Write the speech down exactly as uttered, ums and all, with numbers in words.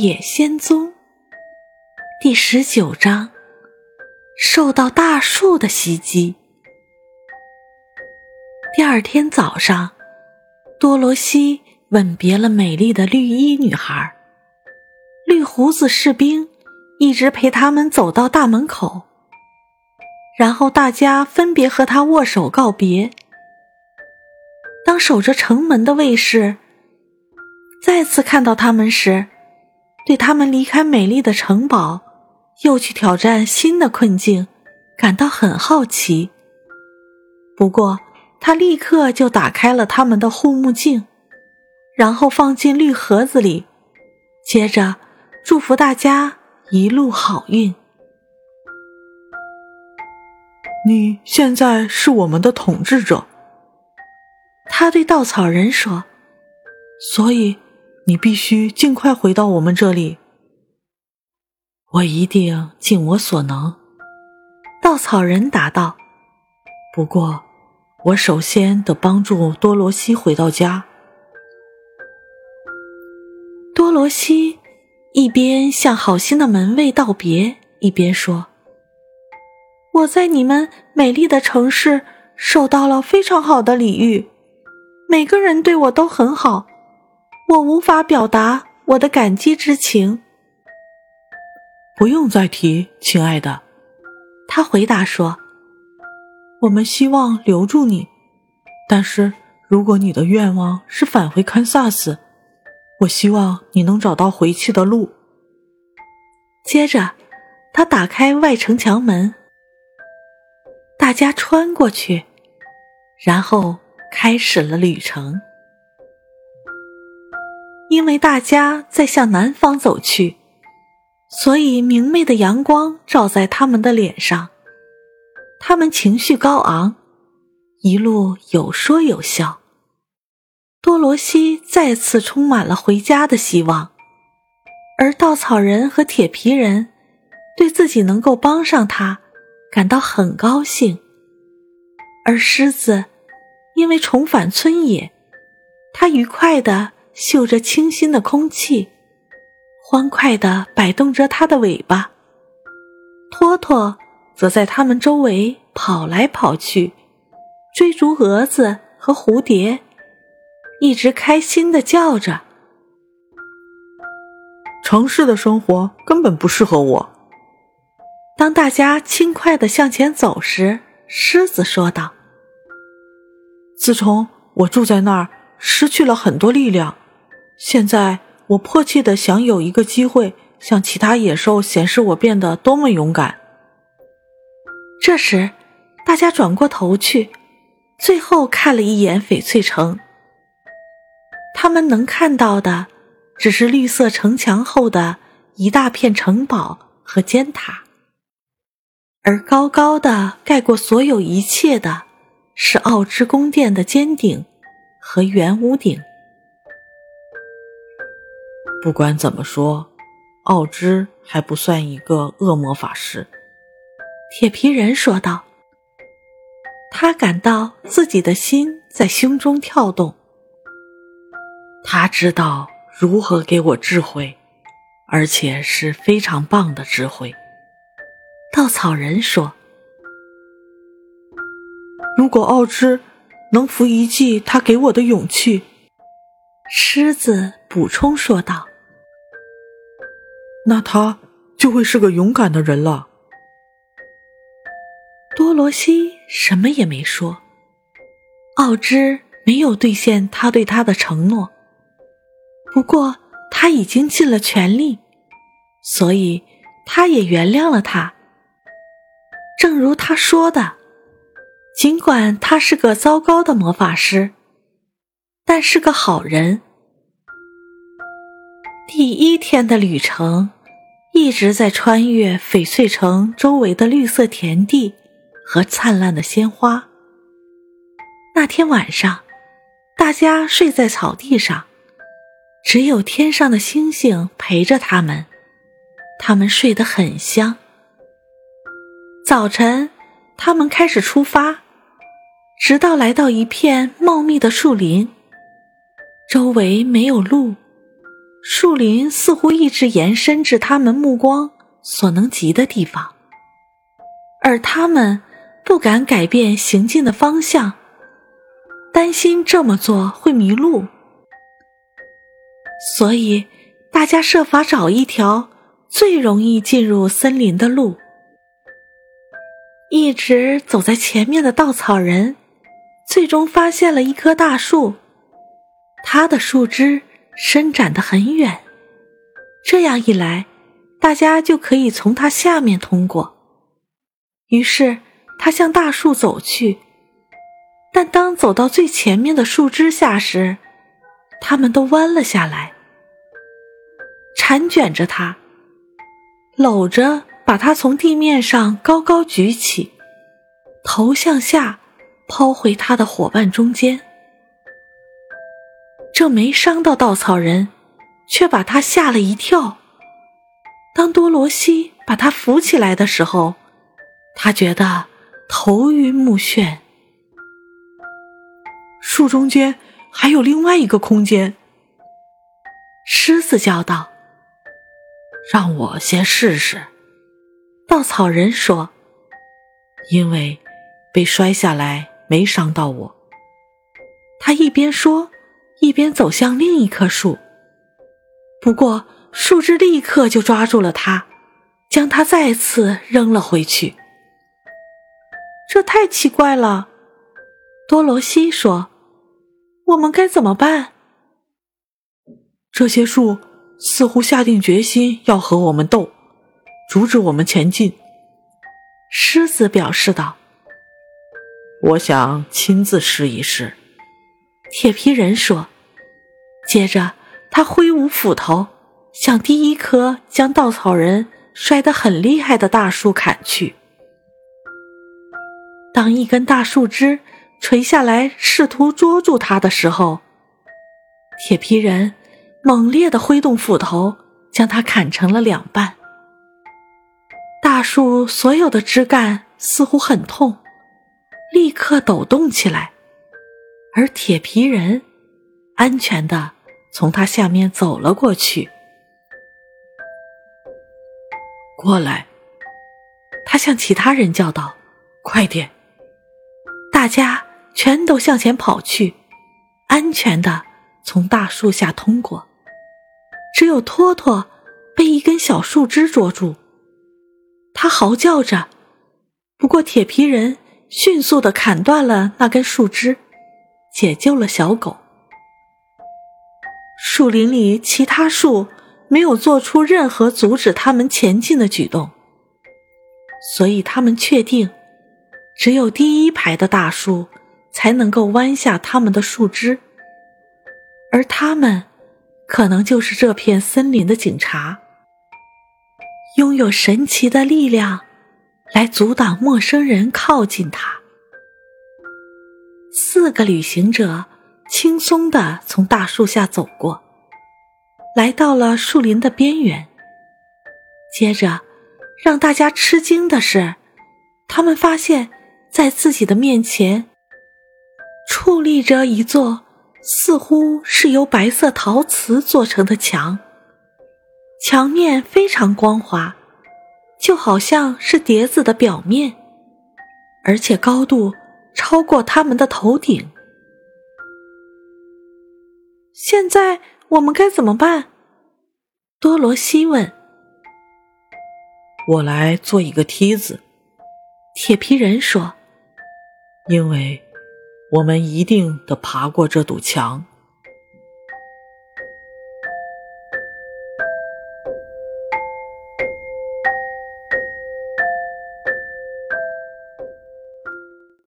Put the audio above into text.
野仙踪第十九章，受到大树的袭击。第二天早上，多罗西吻别了美丽的绿衣女孩，绿胡子士兵一直陪他们走到大门口，然后大家分别和他握手告别。当守着城门的卫士再次看到他们时，对他们离开美丽的城堡，又去挑战新的困境感到很好奇。不过他立刻就打开了他们的护目镜，然后放进绿盒子里，接着祝福大家一路好运。你现在是我们的统治者，他对稻草人说，所以你必须尽快回到我们这里。我一定尽我所能，稻草人答道，不过我首先得帮助多罗西回到家。多罗西一边向好心的门卫道别，一边说，我在你们美丽的城市受到了非常好的礼遇，每个人对我都很好，我无法表达我的感激之情。不用再提，亲爱的，他回答说，我们希望留住你，但是如果你的愿望是返回堪萨斯，我希望你能找到回去的路。接着他打开外城墙门，大家穿过去，然后开始了旅程。因为大家在向南方走去，所以明媚的阳光照在他们的脸上，他们情绪高昂，一路有说有笑。多罗西再次充满了回家的希望，而稻草人和铁皮人对自己能够帮上他感到很高兴。而狮子因为重返村野，他愉快地嗅着清新的空气，欢快地摆动着它的尾巴。托托则在他们周围跑来跑去，追逐蛾子和蝴蝶，一直开心地叫着。城市的生活根本不适合我。当大家轻快地向前走时，狮子说道，自从我住在那儿，失去了很多力量，现在我迫切地想有一个机会向其他野兽显示我变得多么勇敢。这时大家转过头去，最后看了一眼翡翠城，他们能看到的只是绿色城墙后的一大片城堡和尖塔，而高高的盖过所有一切的是奥之宫殿的尖顶和圆屋顶。不管怎么说，奥之还不算一个恶魔法师，铁皮人说道，他感到自己的心在胸中跳动。他知道如何给我智慧，而且是非常棒的智慧。稻草人说，如果奥之能服一剂他给我的勇气，狮子补充说道，那他就会是个勇敢的人了。多罗西什么也没说，奥芝没有兑现他对他的承诺，不过他已经尽了全力，所以他也原谅了他。正如他说的，尽管他是个糟糕的魔法师，但是个好人。第一天的旅程一直在穿越翡翠城周围的绿色田地和灿烂的鲜花。那天晚上，大家睡在草地上，只有天上的星星陪着他们，他们睡得很香。早晨，他们开始出发，直到来到一片茂密的树林，周围没有路，树林似乎一直延伸至他们目光所能及的地方，而他们不敢改变行进的方向，担心这么做会迷路，所以大家设法找一条最容易进入森林的路。一直走在前面的稻草人最终发现了一棵大树，它的树枝伸展得很远，这样一来大家就可以从它下面通过。于是他向大树走去，但当走到最前面的树枝下时，他们都弯了下来，缠卷着它，搂着把它从地面上高高举起，头向下抛回它的伙伴中间。这没伤到稻草人，却把它吓了一跳。当多罗西把它扶起来的时候，他觉得头晕目眩。树中间还有另外一个空间，狮子叫道。让我先试试，稻草人说，因为被摔下来没伤到我。他一边说一边走向另一棵树，不过树枝立刻就抓住了他，将他再次扔了回去。这太奇怪了，多罗西说，我们该怎么办？这些树似乎下定决心要和我们斗，阻止我们前进，狮子表示道。我想亲自试一试，铁皮人说。接着他挥舞斧头向第一棵将稻草人摔得很厉害的大树砍去。当一根大树枝垂下来试图捉住它的时候，铁皮人猛烈地挥动斧头将它砍成了两半。大树所有的枝干似乎很痛，立刻抖动起来，而铁皮人安全地从它下面走了过去。过来，他向其他人叫道，快点。大家全都向前跑去，安全地从大树下通过。只有托托被一根小树枝捉住，他嚎叫着，不过铁皮人迅速地砍断了那根树枝，解救了小狗。树林里其他树没有做出任何阻止他们前进的举动，所以他们确定只有第一排的大树才能够弯下他们的树枝，而他们可能就是这片森林的警察，拥有神奇的力量来阻挡陌生人靠近他。四个旅行者轻松地从大树下走过，来到了树林的边缘。接着，让大家吃惊的是，他们发现在自己的面前矗立着一座似乎是由白色陶瓷做成的墙，墙面非常光滑，就好像是碟子的表面，而且高度超过他们的头顶。现在我们该怎么办？多罗西问。我来做一个梯子，铁皮人说，因为我们一定得爬过这堵墙。